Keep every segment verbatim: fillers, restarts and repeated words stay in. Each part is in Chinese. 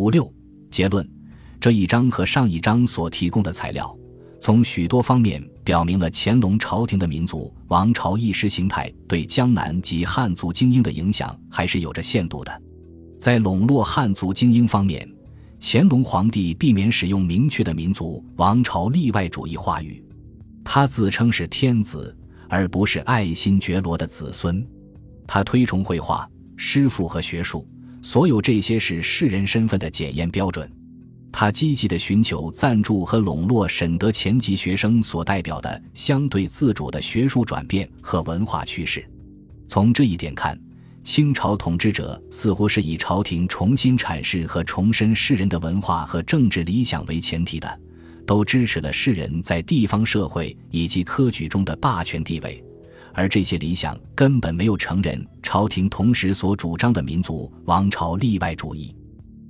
五六结论，这一章和上一章所提供的材料，从许多方面表明了乾隆朝廷的民族王朝意识形态对江南及汉族精英的影响还是有着限度的。在笼络汉族精英方面，乾隆皇帝避免使用明确的民族王朝例外主义话语，他自称是天子，而不是爱新觉罗的子孙。他推崇绘画、诗赋和学术，所有这些是士人身份的检验标准。他积极地寻求赞助和笼络沈德潜级学生所代表的相对自主的学术转变和文化趋势。从这一点看，清朝统治者似乎是以朝廷重新阐释和重申士人的文化和政治理想为前提的，都支持了士人在地方社会以及科举中的霸权地位，而这些理想根本没有承认朝廷同时所主张的民族王朝例外主义。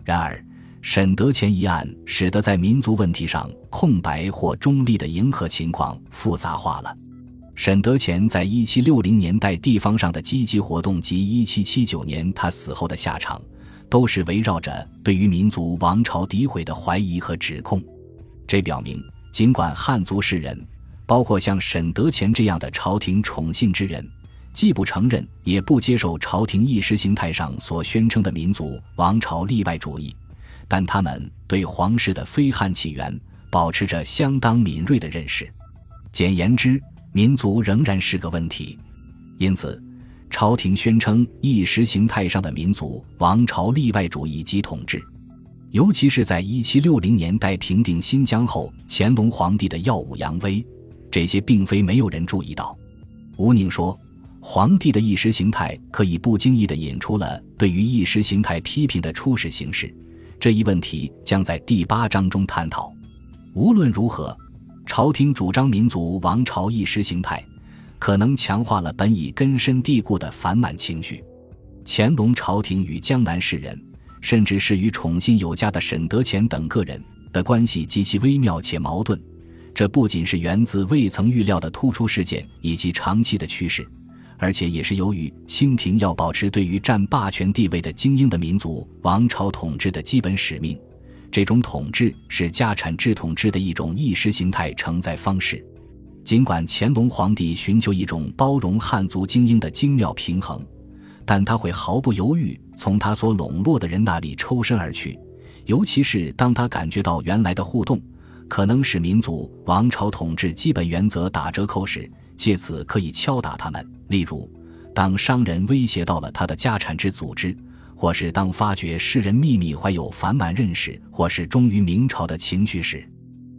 然而，沈德潜一案使得在民族问题上空白或中立的迎合情况复杂化了。沈德潜在一七六零年代地方上的积极活动及一七七九年他死后的下场，都是围绕着对于民族王朝诋毁的怀疑和指控。这表明，尽管汉族士人，包括像沈德潜这样的朝廷宠信之人，既不承认也不接受朝廷意识形态上所宣称的民族王朝例外主义，但他们对皇室的非汉起源保持着相当敏锐的认识。简言之，民族仍然是个问题。因此，朝廷宣称意识形态上的民族王朝例外主义及统治，尤其是在一七六零年代平定新疆后乾隆皇帝的耀武扬威，这些并非没有人注意到。吴宁说，皇帝的意识形态可以不经意地引出了对于意识形态批评的初始形式，这一问题将在第八章中探讨。无论如何，朝廷主张民族王朝意识形态，可能强化了本已根深蒂固的反满情绪。乾隆朝廷与江南士人，甚至是与宠信有加的沈德潜等个人的关系极其微妙且矛盾，这不仅是源自未曾预料的突出事件以及长期的趋势，而且也是由于清廷要保持对于占霸权地位的精英的民族王朝统治的基本使命，这种统治是家产制统治的一种意识形态承载方式。尽管乾隆皇帝寻求一种包容汉族精英的精妙平衡，但他会毫不犹豫从他所笼络的人那里抽身而去，尤其是当他感觉到原来的互动可能使民族王朝统治基本原则打折扣时，借此可以敲打他们。例如，当商人威胁到了他的家产制组织，或是当发觉士人秘密怀有反满认识或是忠于明朝的情绪时。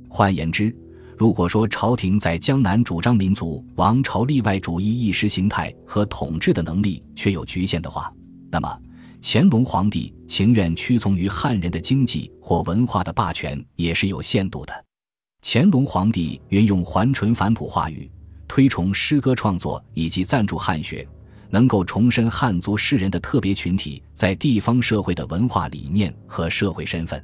换言之，如果说朝廷在江南主张民族王朝例外主义意识形态和统治的能力却有局限的话，那么乾隆皇帝情愿屈从于汉人的经济或文化的霸权也是有限度的。乾隆皇帝运用还淳反哺话语，推崇诗歌创作以及赞助汉学，能够重申汉族士人的特别群体在地方社会的文化理念和社会身份。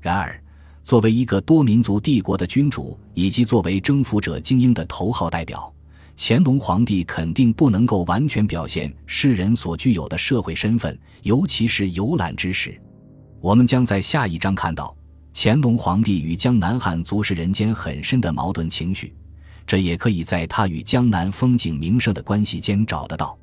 然而，作为一个多民族帝国的君主，以及作为征服者精英的头号代表，乾隆皇帝肯定不能够完全表现士人所具有的社会身份，尤其是游览之时。我们将在下一章看到，乾隆皇帝与江南汉族士人间很深的矛盾情绪，这也可以在他与江南风景名胜的关系间找得到。